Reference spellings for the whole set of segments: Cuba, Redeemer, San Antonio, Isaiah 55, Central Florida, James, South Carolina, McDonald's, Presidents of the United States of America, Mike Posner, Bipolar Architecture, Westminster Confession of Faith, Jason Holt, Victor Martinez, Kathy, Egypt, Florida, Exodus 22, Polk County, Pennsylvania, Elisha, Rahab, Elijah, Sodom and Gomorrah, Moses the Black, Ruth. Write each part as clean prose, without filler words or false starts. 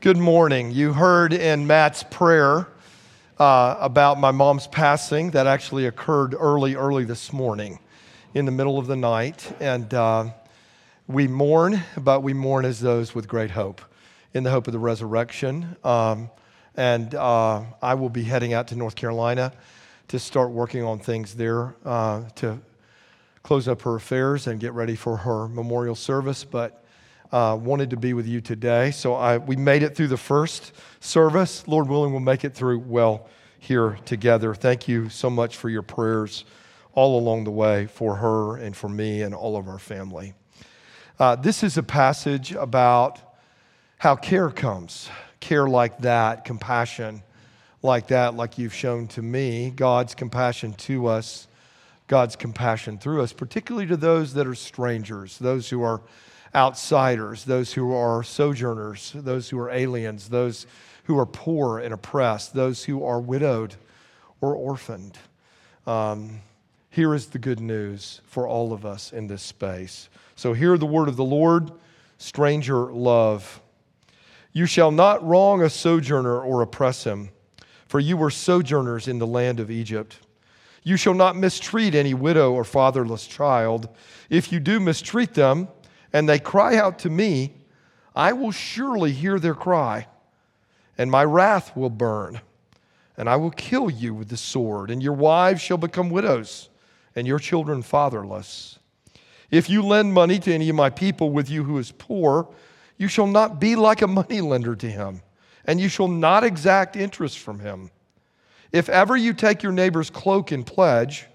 Good morning. You heard in Matt's prayer about my mom's passing. That actually occurred early this morning in the middle of the night. And we mourn, but we mourn as those with great hope, in the hope of the resurrection. I will be heading out to North Carolina to start working on things there to close up her affairs and get ready for her memorial service. But wanted to be with you today. So we made it through the first service. Lord willing, we'll make it through well here together. Thank you so much for your prayers all along the way for her and for me and all of our family. This is a passage about how care comes. Care like that, compassion like that, like you've shown to me. God's compassion to us, God's compassion through us, particularly to those that are strangers, those who are outsiders, those who are sojourners, those who are aliens, those who are poor and oppressed, those who are widowed or orphaned. Here is the good news for all of us in this space. So hear the word of the Lord, stranger love. You shall not wrong a sojourner or oppress him, for you were sojourners in the land of Egypt. You shall not mistreat any widow or fatherless child. If you do mistreat them, and they cry out to me, I will surely hear their cry, and my wrath will burn, and I will kill you with the sword, and your wives shall become widows, and your children fatherless. If you lend money to any of my people with you who is poor, you shall not be like a moneylender to him, and you shall not exact interest from him. If ever you take your neighbor's cloak in pledge,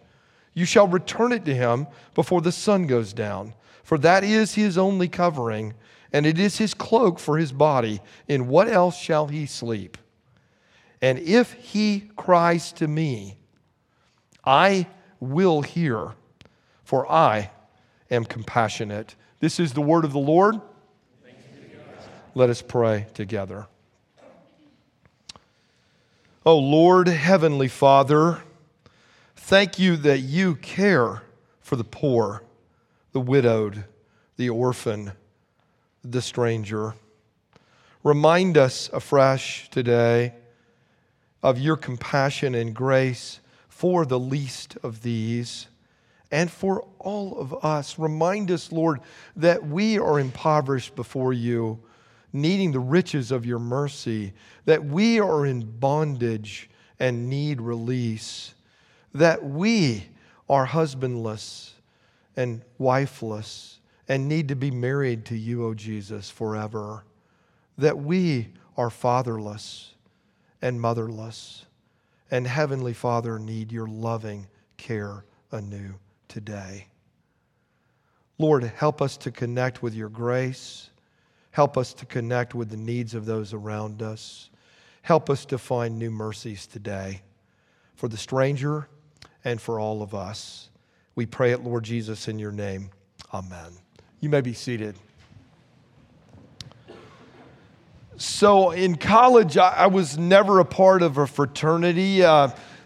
you shall return it to him before the sun goes down. For that is his only covering, and it is his cloak for his body. In what else shall he sleep? And if he cries to me, I will hear, for I am compassionate. This is the word of the Lord. Thanks be to God. Let us pray together. Oh Lord, Heavenly Father, thank you that you care for the poor, the widowed, the orphan, the stranger. Remind us afresh today of your compassion and grace for the least of these and for all of us. Remind us, Lord, that we are impoverished before you, needing the riches of your mercy, that we are in bondage and need release, that we are husbandless and wifeless, and need to be married to you, O Jesus, forever, that we are fatherless and motherless, and Heavenly Father, need your loving care anew today. Lord, help us to connect with your grace. Help us to connect with the needs of those around us. Help us to find new mercies today for the stranger and for all of us. We pray it, Lord Jesus, in your name. Amen. You may be seated. So in college, I was never a part of a fraternity.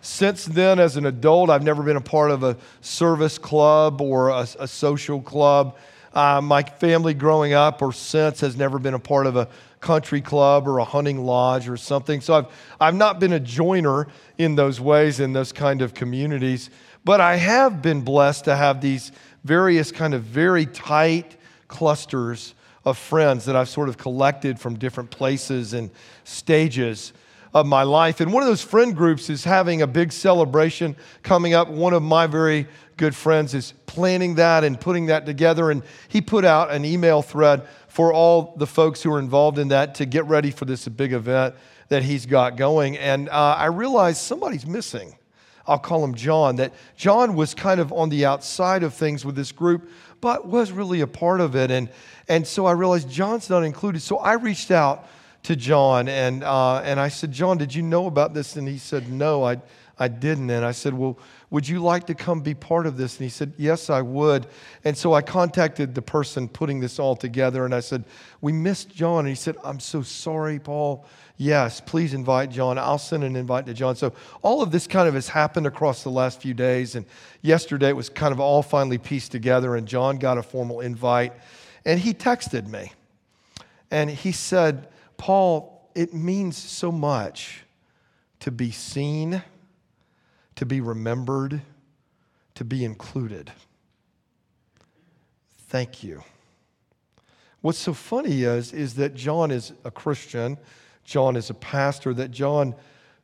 Since then, as an adult, I've never been a part of a service club or a social club. My family growing up or since has never been a part of a country club or a hunting lodge or something. So I've not been a joiner in those ways, in those kind of communities. But I have been blessed to have these various kind of very tight clusters of friends that I've sort of collected from different places and stages of my life. And one of those friend groups is having a big celebration coming up. One of my very good friends is planning that and putting that together. And he put out an email thread for all the folks who are involved in that to get ready for this big event that he's got going. And I realized somebody's missing. I'll call him John, that John was kind of on the outside of things with this group, but was really a part of it. And so I realized John's not included. So I reached out to John, and I said, John, did you know about this? And he said, no, I didn't. And I said, well, would you like to come be part of this? And he said, yes, I would. And so I contacted the person putting this all together, and I said, we missed John. And he said, I'm so sorry, Paul. Yes, please invite John. I'll send an invite to John. So all of this kind of has happened across the last few days, and yesterday it was kind of all finally pieced together, and John got a formal invite, and he texted me, and he said, Paul, it means so much to be seen, to be remembered, to be included. Thank you. What's so funny is that John is a Christian, John is a pastor, that John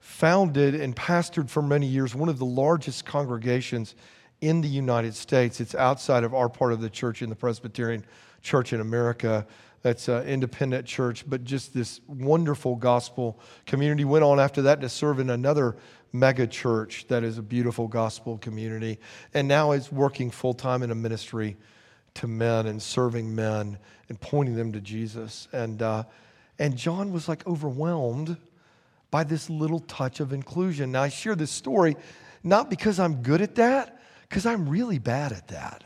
founded and pastored for many years one of the largest congregations in the United States. It's outside of our part of the church in the Presbyterian Church in America. That's an independent church, but just this wonderful gospel community. Went on after that to serve in another mega church that is a beautiful gospel community, and now is working full-time in a ministry to men and serving men and pointing them to Jesus. And John was like overwhelmed by this little touch of inclusion. Now I share this story not because I'm good at that, because I'm really bad at that.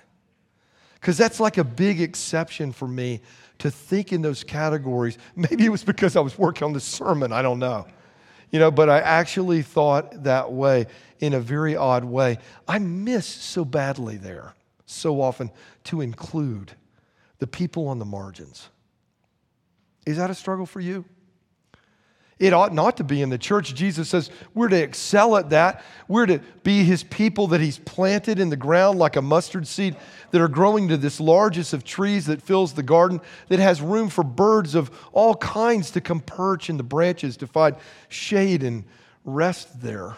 Because that's like a big exception for me to think in those categories. Maybe it was because I was working on this sermon, I don't know. But I actually thought that way in a very odd way. I miss so badly there, so often, to include the people on the margins. Is that a struggle for you? It ought not to be in the church. Jesus says we're to excel at that. We're to be his people that he's planted in the ground like a mustard seed that are growing to this largest of trees that fills the garden, that has room for birds of all kinds to come perch in the branches to find shade and rest there.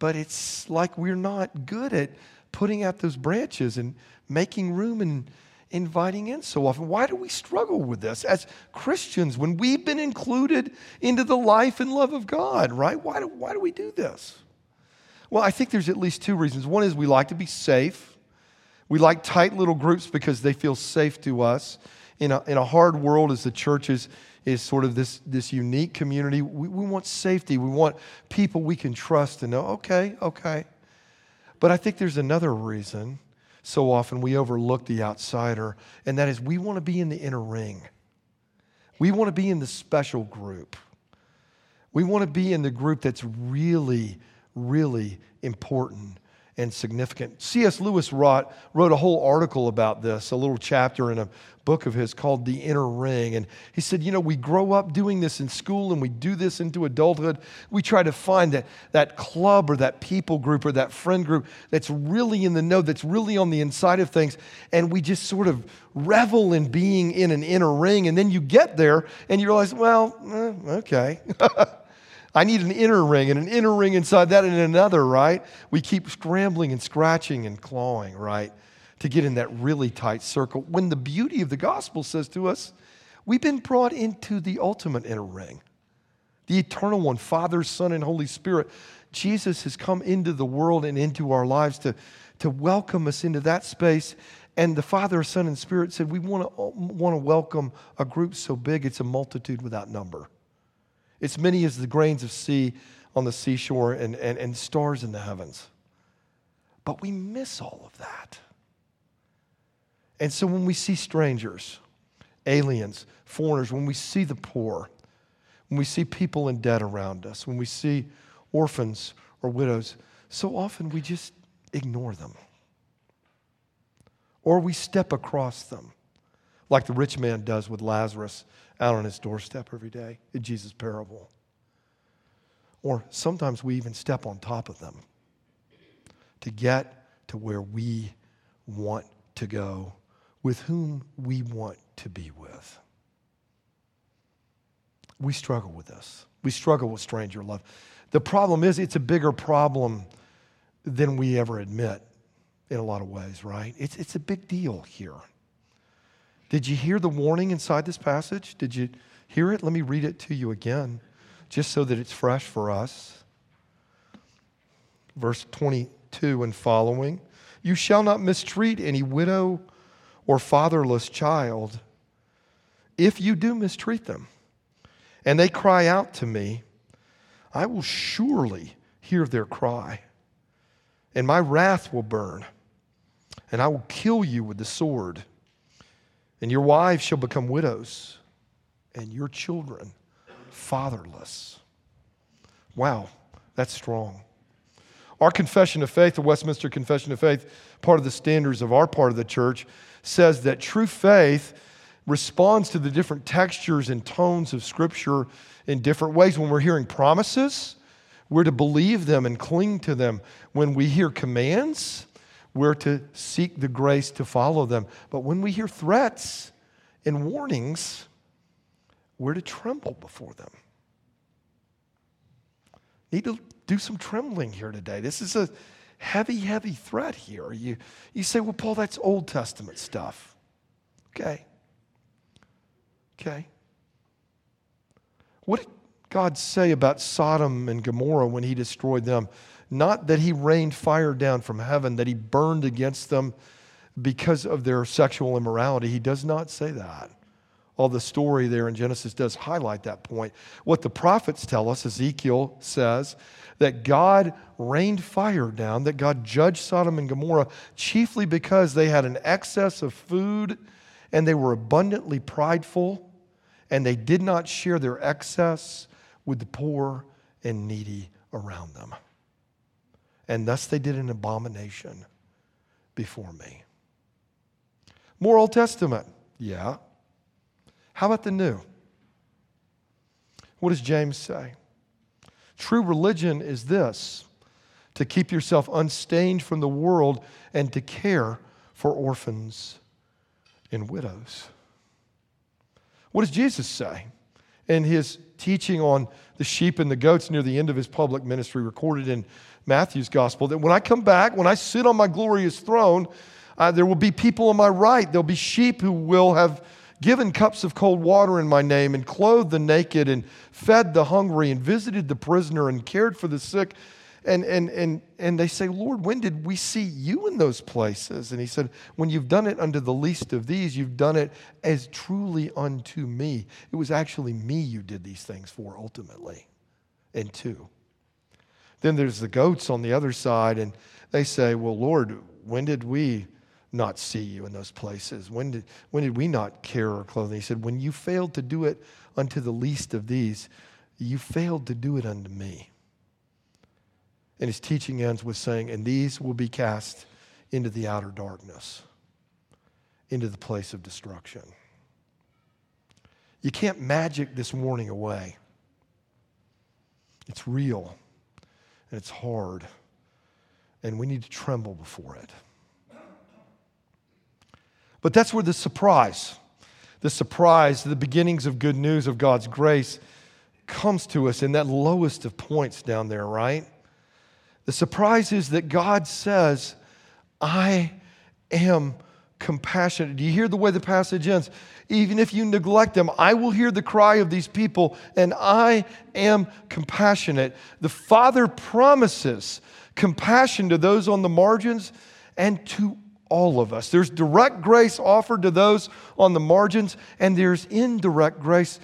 But it's like we're not good at putting out those branches and making room and inviting in so often. Why do we struggle with this as Christians when we've been included into the life and love of God, right? Why do we do this? Well, I think there's at least two reasons. One is we like to be safe. We like tight little groups because they feel safe to us. In a hard world as the church is sort of this unique community, we want safety. We want people we can trust and know, okay. But I think there's another reason. So often we overlook the outsider, and that is we want to be in the inner ring. We want to be in the special group. We want to be in the group that's really, really important and significant. C.S. Lewis wrote a whole article about this, a little chapter in a book of his called The Inner Ring. And he said, we grow up doing this in school and we do this into adulthood. We try to find that club or that people group or that friend group that's really in the know, that's really on the inside of things. And we just sort of revel in being in an inner ring. And then you get there and you realize, okay. I need an inner ring and an inner ring inside that and another, right? We keep scrambling and scratching and clawing, right, to get in that really tight circle. When the beauty of the gospel says to us, we've been brought into the ultimate inner ring, the eternal one, Father, Son, and Holy Spirit. Jesus has come into the world and into our lives to welcome us into that space. And the Father, Son, and Spirit said, we want to welcome a group so big it's a multitude without number. It's many as the grains of sea on the seashore and stars in the heavens. But we miss all of that. And so when we see strangers, aliens, foreigners, when we see the poor, when we see people in debt around us, when we see orphans or widows, so often we just ignore them. Or we step across them, like the rich man does with Lazarus out on his doorstep every day in Jesus' parable. Or sometimes we even step on top of them to get to where we want to go, with whom we want to be with. We struggle with this. We struggle with stranger love. The problem is it's a bigger problem than we ever admit in a lot of ways, right? It's a big deal here. Did you hear the warning inside this passage? Did you hear it? Let me read it to you again, just so that it's fresh for us. Verse 22 and following. You shall not mistreat any widow or fatherless child. If you do mistreat them, and they cry out to me, I will surely hear their cry, and my wrath will burn, and I will kill you with the sword. And your wives shall become widows, and your children fatherless. Wow, that's strong. Our confession of faith, the Westminster Confession of Faith, part of the standards of our part of the church, says that true faith responds to the different textures and tones of Scripture in different ways. When we're hearing promises, we're to believe them and cling to them. When we hear commands, we're to seek the grace to follow them. But when we hear threats and warnings, we're to tremble before them. Need to do some trembling here today. This is a heavy, heavy threat here. You say, well, Paul, that's Old Testament stuff. Okay. What did God say about Sodom and Gomorrah when he destroyed them? Not that he rained fire down from heaven, that he burned against them because of their sexual immorality. He does not say that. All the story there in Genesis does highlight that point. What the prophets tell us, Ezekiel says, that God rained fire down, that God judged Sodom and Gomorrah chiefly because they had an excess of food and they were abundantly prideful and they did not share their excess with the poor and needy around them. And thus they did an abomination before me. More Old Testament, yeah. How about the new? What does James say? True religion is this, to keep yourself unstained from the world and to care for orphans and widows. What does Jesus say in his teaching on the sheep and the goats near the end of his public ministry recorded in Matthew's gospel? That when I come back, when I sit on my glorious throne, there will be people on my right. There'll be sheep who will have given cups of cold water in my name, and clothed the naked, and fed the hungry, and visited the prisoner, and cared for the sick. And they say, Lord, when did we see you in those places? And he said, when you've done it unto the least of these, you've done it as truly unto me. It was actually me you did these things for ultimately, and two. Then there's the goats on the other side, and they say, well, Lord, when did we not see you in those places? When did we not care or clothe? He said, when you failed to do it unto the least of these, you failed to do it unto me. And his teaching ends with saying, and these will be cast into the outer darkness, into the place of destruction. You can't magic this warning away. It's real, and it's hard, and we need to tremble before it. But that's where the surprise, the beginnings of good news of God's grace comes to us in that lowest of points down there, right? The surprise is that God says, I am compassionate. Do you hear the way the passage ends? Even if you neglect them, I will hear the cry of these people, and I am compassionate. The Father promises compassion to those on the margins and to all of us. There's direct grace offered to those on the margins, and there's indirect grace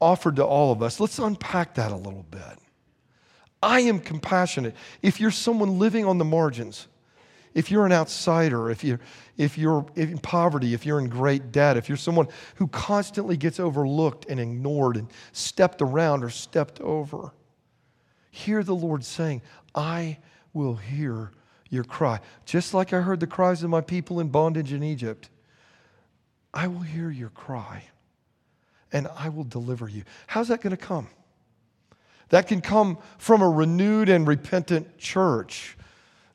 offered to all of us. Let's unpack that a little bit. I am compassionate. If you're someone living on the margins, if you're an outsider, if you're in poverty, if you're in great debt, if you're someone who constantly gets overlooked and ignored and stepped around or stepped over, hear the Lord saying, I will hear your cry. Just like I heard the cries of my people in bondage in Egypt, I will hear your cry and I will deliver you. How's that going to come? That can come from a renewed and repentant church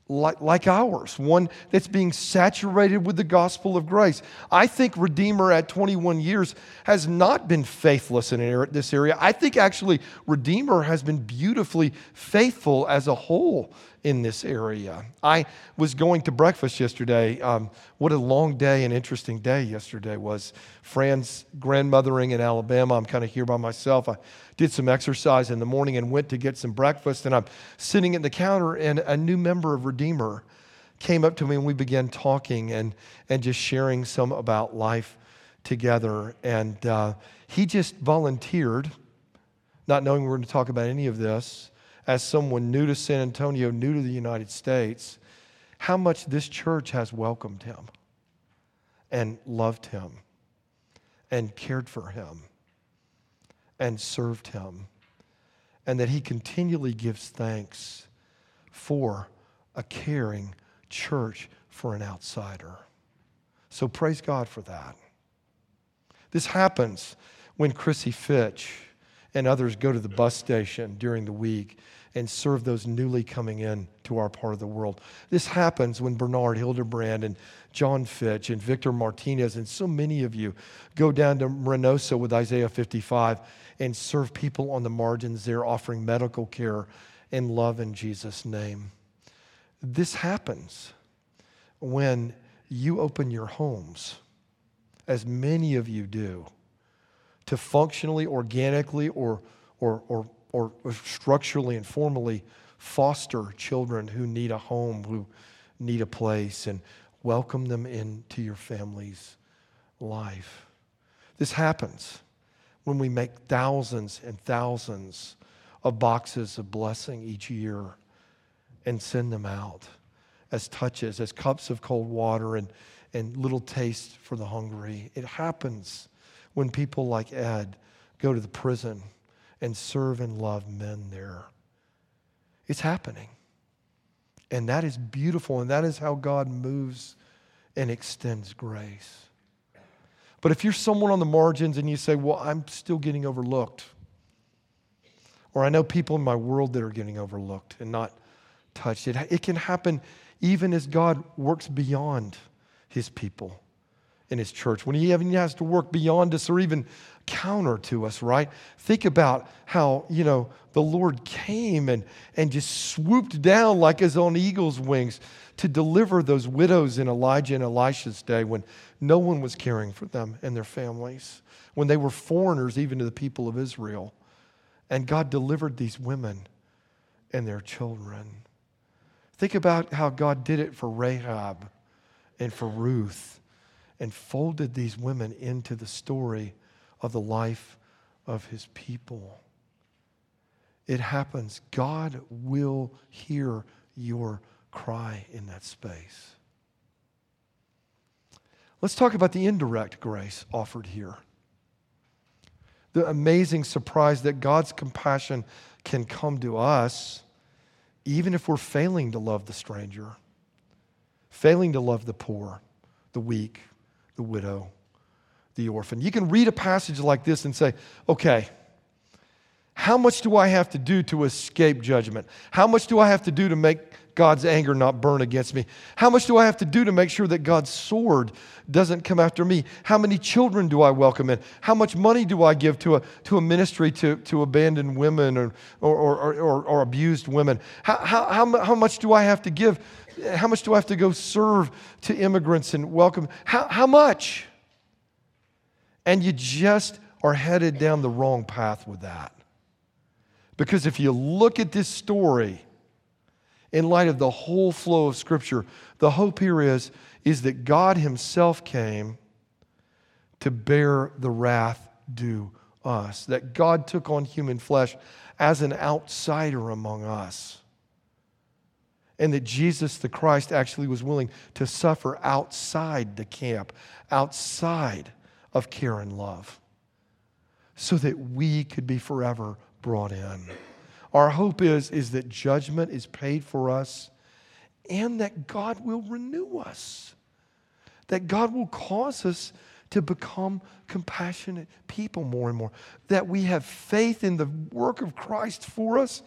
like ours, one that's being saturated with the gospel of grace. I think Redeemer at 21 years has not been faithless in this area. I think actually Redeemer has been beautifully faithful as a whole in this area. I was going to breakfast yesterday. What a long day and interesting day yesterday was. Fran's grandmothering in Alabama. I'm kind of here by myself. I did some exercise in the morning and went to get some breakfast, and I'm sitting at the counter, and a new member of Redeemer came up to me, and we began talking and just sharing some about life together. And he just volunteered, not knowing we were going to talk about any of this, as someone new to San Antonio, new to the United States, how much this church has welcomed him and loved him and cared for him and served him, and that he continually gives thanks for a caring church for an outsider. So praise God for that. This happens when Chrissy Fitch and others go to the bus station during the week and serve those newly coming in to our part of the world. This happens when Bernard Hildebrand and John Fitch and Victor Martinez and so many of you go down to Reynosa with Isaiah 55 and serve people on the margins there, offering medical care and love in Jesus' name. This happens when you open your homes, as many of you do, to functionally, organically, or structurally and formally foster children who need a home, who need a place, and welcome them into your family's life. This happens when we make thousands and thousands of boxes of blessing each year and send them out as touches, as cups of cold water and little taste for the hungry. It happens when people like Ed go to the prison and serve and love men there. It's happening. And that is beautiful, and that is how God moves and extends grace. But if you're someone on the margins and you say, well, I'm still getting overlooked, or I know people in my world that are getting overlooked and not touched, it can happen even as God works beyond his people in his church, when he even has to work beyond us or even counter to us, right? Think about how, the Lord came and just swooped down like his own eagle's wings to deliver those widows in Elijah and Elisha's day when no one was caring for them and their families, when they were foreigners even to the people of Israel. And God delivered these women and their children. Think about how God did it for Rahab and for Ruth, and folded these women into the story of the life of his people. It happens. God will hear your cry in that space. Let's talk about the indirect grace offered here. The amazing surprise that God's compassion can come to us even if we're failing to love the stranger, failing to love the poor, the weak, the widow, the orphan. You can read a passage like this and say, okay, how much do I have to do to escape judgment? How much do I have to do to make God's anger not burn against me? How much do I have to do to make sure that God's sword doesn't come after me? How many children do I welcome in? How much money do I give to a ministry to abandoned women or abused women? How much do I have to give? How much do I have to go serve to immigrants and welcome? How much? And you just are headed down the wrong path with that. Because if you look at this story in light of the whole flow of Scripture, the hope here is that God himself came to bear the wrath due us, that God took on human flesh as an outsider among us, and that Jesus the Christ actually was willing to suffer outside the camp, outside of care and love, so that we could be forever brought in. Our hope is that judgment is paid for us and that God will renew us, that God will cause us to become compassionate people more and more, that we have faith in the work of Christ for us,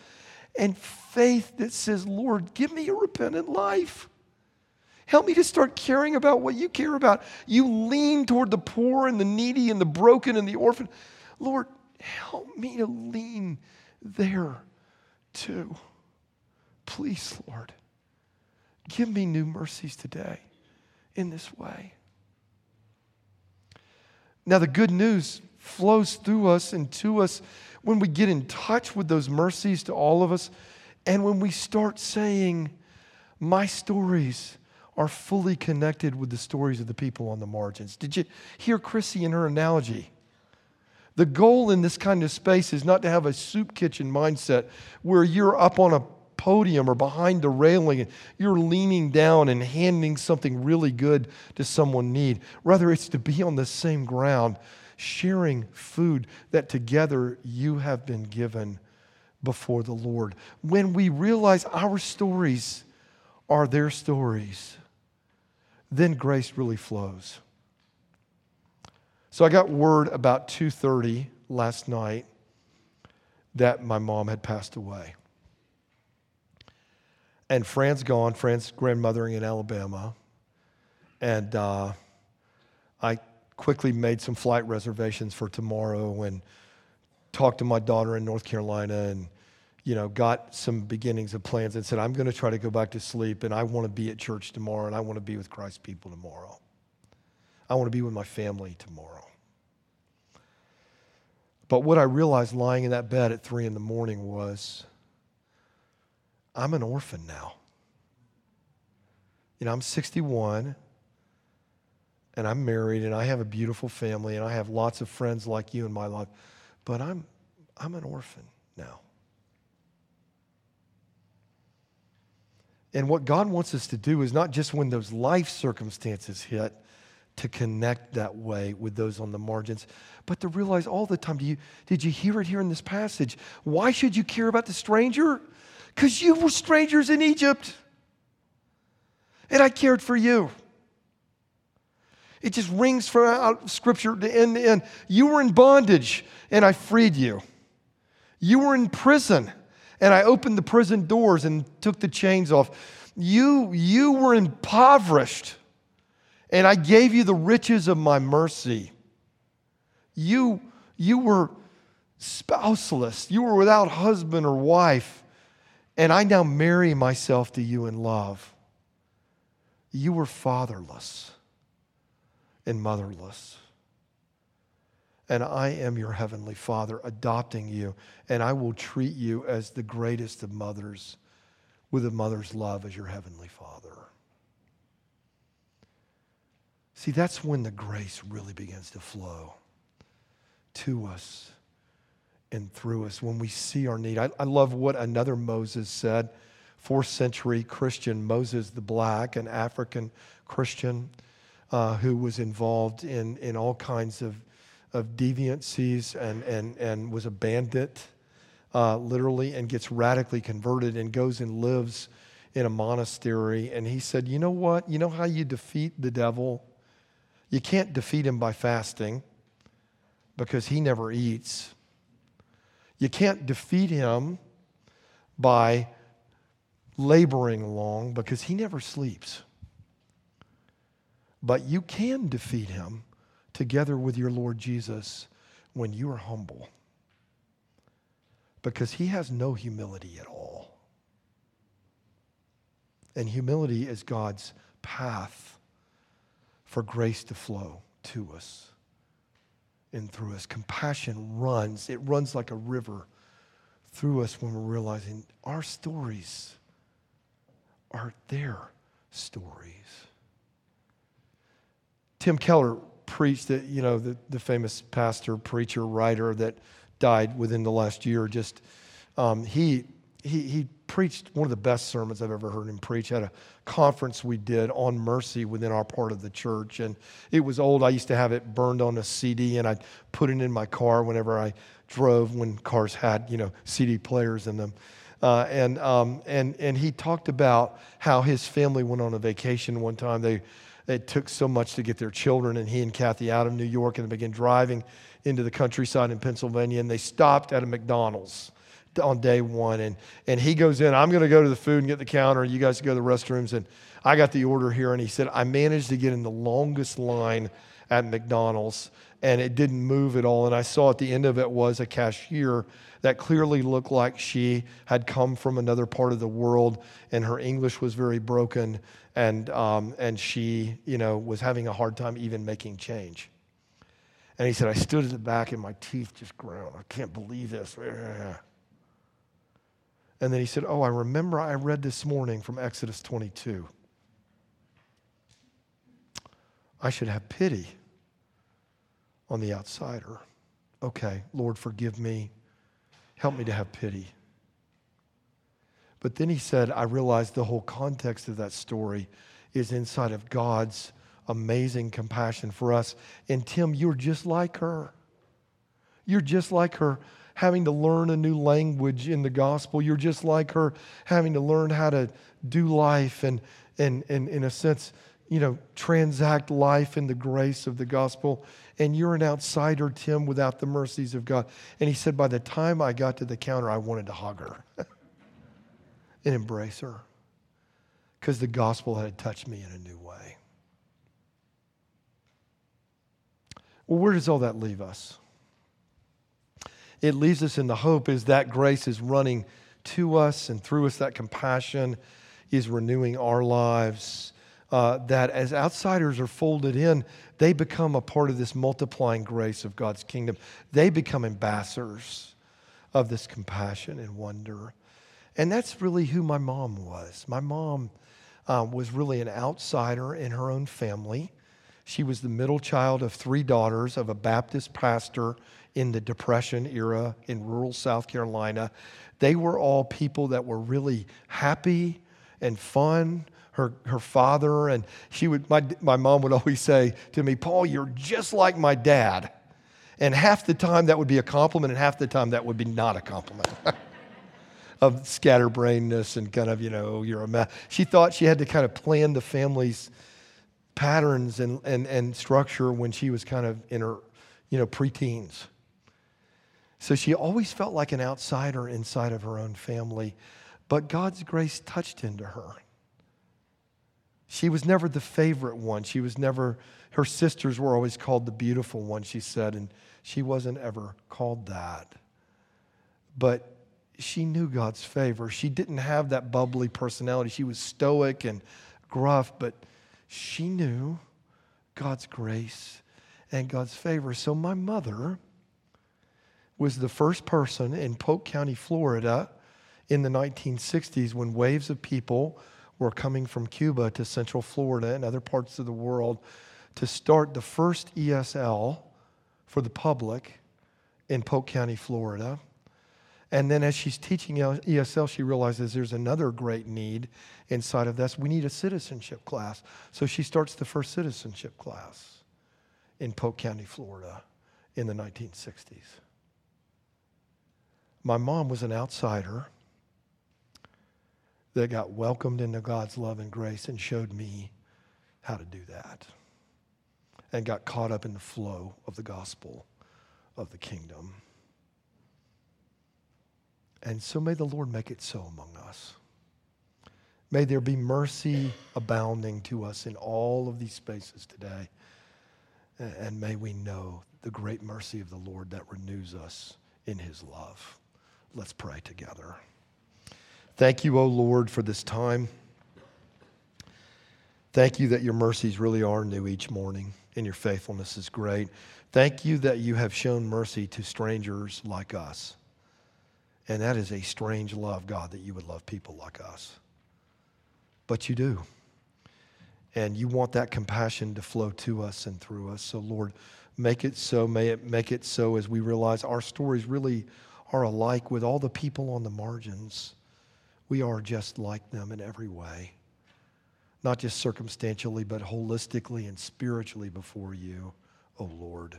and faith that says, Lord, give me a repentant life. Help me to start caring about what you care about. You lean toward the poor and the needy and the broken and the orphan. Lord, help me to lean there too. Please, Lord, give me new mercies today in this way. Now, the good news flows through us and to us when we get in touch with those mercies to all of us, and when we start saying, my stories are fully connected with the stories of the people on the margins. Did you hear Chrissy in her analogy? The goal in this kind of space is not to have a soup kitchen mindset where you're up on a podium or behind the railing and you're leaning down and handing something really good to someone in need. Rather, it's to be on the same ground, sharing food that together you have been given before the Lord. When we realize our stories are their stories, then grace really flows. So I got word about 2:30 last night that my mom had passed away. And Fran's gone. Fran's grandmothering in Alabama. And I quickly made some flight reservations for tomorrow and talked to my daughter in North Carolina and, you know, got some beginnings of plans and said, I'm going to try to go back to sleep and I want to be at church tomorrow and I want to be with Christ's people tomorrow. I want to be with my family tomorrow. But what I realized lying in that bed at 3 in the morning was, I'm an orphan now. You know, I'm 61 and I'm married and I have a beautiful family and I have lots of friends like you in my life, but I'm an orphan now. And what God wants us to do is not just when those life circumstances hit, to connect that way with those on the margins, but to realize all the time, did you hear it here in this passage? Why should you care about the stranger? Because you were strangers in Egypt, and I cared for you. It just rings from out Scripture to end to end. You were in bondage, and I freed you. You were in prison, and I opened the prison doors and took the chains off. You were impoverished, and I gave you the riches of my mercy. You were spouseless. You were without husband or wife. And I now marry myself to you in love. You were fatherless and motherless. And I am your heavenly Father, adopting you. And I will treat you as the greatest of mothers, with a mother's love as your heavenly Father. See, that's when the grace really begins to flow to us and through us, when we see our need. I love what another Moses said, 4th century Christian, Moses the Black, an African Christian who was involved in all kinds of deviancies and was a bandit, literally, and gets radically converted and goes and lives in a monastery. And he said, you know what? You know how you defeat the devil? You can't defeat him by fasting because he never eats. You can't defeat him by laboring long because he never sleeps. But you can defeat him together with your Lord Jesus when you are humble because he has no humility at all. And humility is God's path for grace to flow to us and through us. Compassion runs. It runs like a river through us when we're realizing our stories are their stories. Tim Keller preached that, you know, the famous pastor, preacher, writer that died within the last year. Just he preached one of the best sermons I've ever heard him preach at a conference we did on mercy within our part of the church. And it was old. I used to have it burned on a CD, and I'd put it in my car whenever I drove, when cars had, you know, CD players in them. And he talked about how his family went on a vacation one time. It took so much to get their children, and he and Kathy out of New York, and they began driving into the countryside in Pennsylvania, and they stopped at a McDonald's on day one, and he goes in, I'm going to go to the food and get the counter, you guys go to the restrooms, and I got the order here, and he said, I managed to get in the longest line at McDonald's, and it didn't move at all, and I saw at the end of it was a cashier that clearly looked like she had come from another part of the world, and her English was very broken, and she, you know, was having a hard time even making change. And he said, I stood at the back, and my teeth just ground. I can't believe this. And then he said, oh, I remember I read this morning from Exodus 22. I should have pity on the outsider. Okay, Lord, forgive me. Help me to have pity. But then he said, I realized the whole context of that story is inside of God's amazing compassion for us. And Tim, you're just like her. You're just like her, having to learn a new language in the gospel. You're just like her, having to learn how to do life and in a sense, transact life in the grace of the gospel, and you're an outsider, Tim, without the mercies of God. And he said, by the time I got to the counter, I wanted to hug her and embrace her because the gospel had touched me in a new way. Well, where does all that leave us? It leaves us in the hope is that grace is running to us and through us, that compassion is renewing our lives, that as outsiders are folded in, they become a part of this multiplying grace of God's kingdom. They become ambassadors of this compassion and wonder. And that's really who my mom was. My mom was really an outsider in her own family. She was the middle child of three daughters of a Baptist pastor in the Depression era in rural South Carolina. They were all people that were really happy and fun. Her father, and she would, my mom would always say to me, Paul, you're just like my dad. And half the time that would be a compliment, and half the time that would be not a compliment. Of scatterbrainedness and kind of, you're a mess. She thought she had to kind of plan the family's patterns and structure when she was kind of in her, preteens. So she always felt like an outsider inside of her own family, but God's grace touched into her. She was never the favorite one. She was never, her sisters were always called the beautiful one, she said, and she wasn't ever called that. But she knew God's favor. She didn't have that bubbly personality. She was stoic and gruff, but she knew God's grace and God's favor. So my mother was the first person in Polk County, Florida in the 1960s when waves of people were coming from Cuba to Central Florida and other parts of the world to start the first ESL for the public in Polk County, Florida. And then as she's teaching ESL, she realizes there's another great need inside of this. We need a citizenship class. So she starts the first citizenship class in Polk County, Florida in the 1960s. My mom was an outsider that got welcomed into God's love and grace and showed me how to do that and got caught up in the flow of the gospel of the kingdom. And so may the Lord make it so among us. May there be mercy abounding to us in all of these spaces today. And may we know the great mercy of the Lord that renews us in his love. Let's pray together. Thank you, O Lord, for this time. Thank you that your mercies really are new each morning and your faithfulness is great. Thank you that you have shown mercy to strangers like us. And that is a strange love, God, that you would love people like us. But you do. And you want that compassion to flow to us and through us. So, Lord, make it so. May it make it so as we realize our stories really are alike with all the people on the margins. We are just like them in every way, not just circumstantially, but holistically and spiritually before you, O Lord.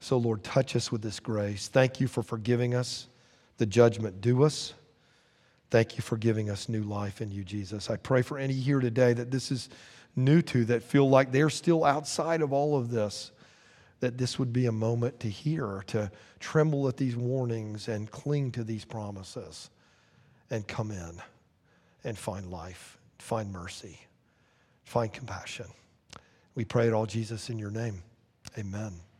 So, Lord, touch us with this grace. Thank you for forgiving us the judgment due us. Thank you for giving us new life in you, Jesus. I pray for any here today that this is new to, that feel like they're still outside of all of this, that this would be a moment to hear, to tremble at these warnings and cling to these promises and come in and find life, find mercy, find compassion. We pray it all, Jesus, in your name. Amen.